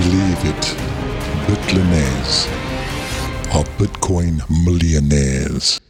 believe it, Bitcoiners are Bitcoin millionaires.